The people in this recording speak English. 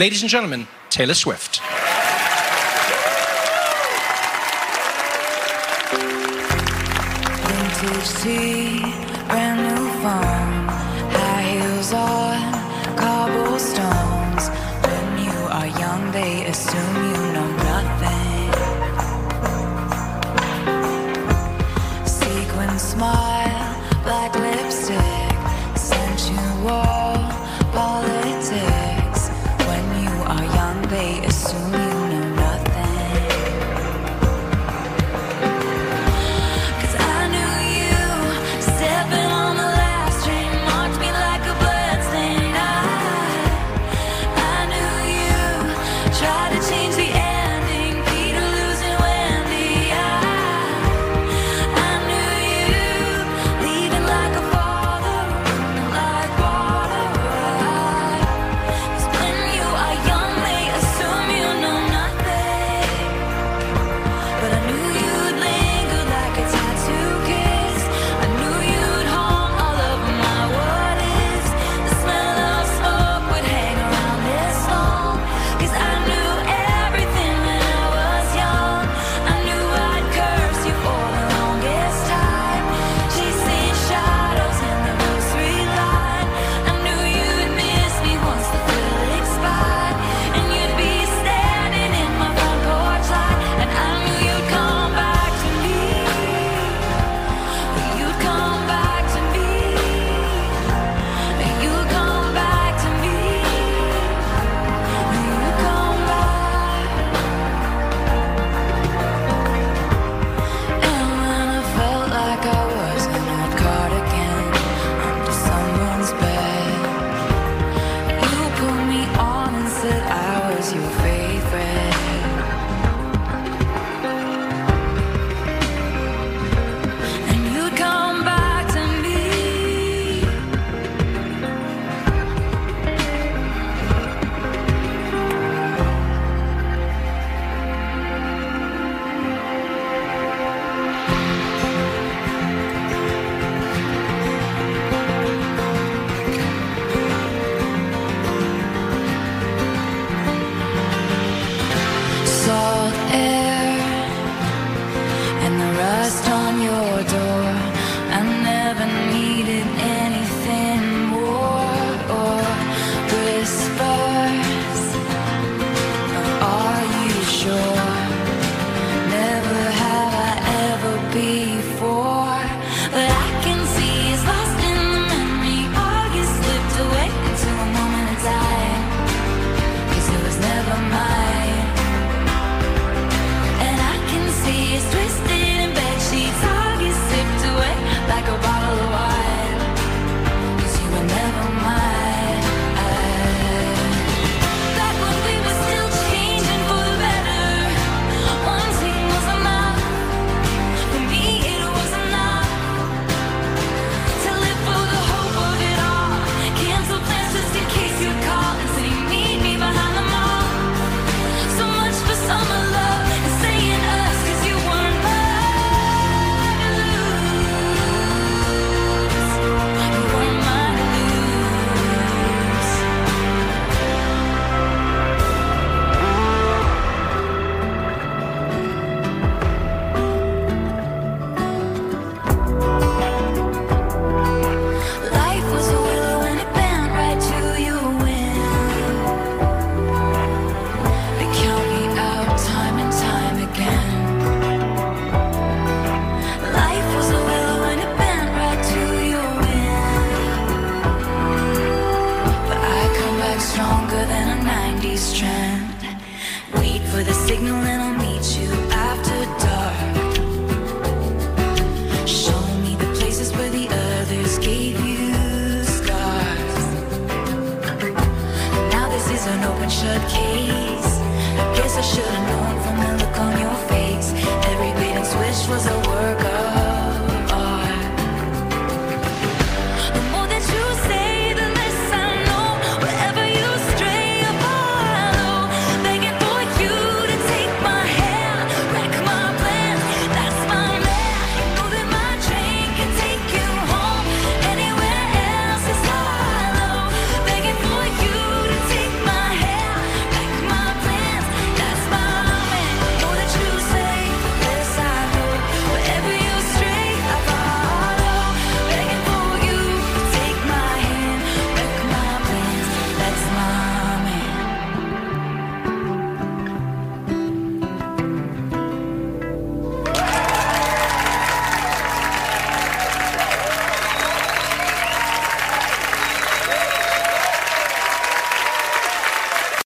Ladies and gentlemen, Taylor Swift. Vintage tea, brand new farm, high heels on cobblestones. When you are young, they assume you know nothing. Sequin smile, black lipstick, sensual politics. When you are young, they assume you know nothing. 'Cause I knew you stepping on the last string marked me like a bloodstained eye. I knew you tried to change the ending, Peter losing Wendy. I knew you leaving like a father, like water. 'Cause when you are young, they assume you know nothing. But I knew you'd linger like a tattoo kiss. I knew you'd harm all of my what is. The smell of smoke would hang around this long. 'Cause I knew everything when I was young. I knew I'd curse you for the longest time, chasing shadows in the grocery line. I knew you'd miss me once the thrill expired, and you'd be standing in my front porch light. And I knew you'd come back to me. You'd come back to me. You'd come back to me. You'd come back. And when I felt like I was an old cardigan under someone's bed, you put me on and said I was your favorite. And you'd come back to me. Salt air and the rust on your door. I never needed anything more, or whispers of are you sure? Never have I ever before. But I can see it's lost in the memory. All you slipped away into a moment of time, 'cause it was never mine. And I can see it's twisted in bed sheets. All you sipped away like a bottle of wine, 'cause you were never mine. Back when we were still changing for the better, one thing was enough. For me, it was enough to live for the hope of it all. Cancel plans just in case you call and say you need me behind the mall. So much for summer love and saying us, 'cause you weren't mine to lose. You weren't mine to lose. Life was a willow and it bent right to your wind. They count me out time and time again. Life was a willow and it bent right to your wind. But I come back stronger than a 90s trend. Wait for the signal and I'll meet you after dark. Show me the places where the others gave you scars. Now this is an open shut case. I guess I should have known from the look on your face.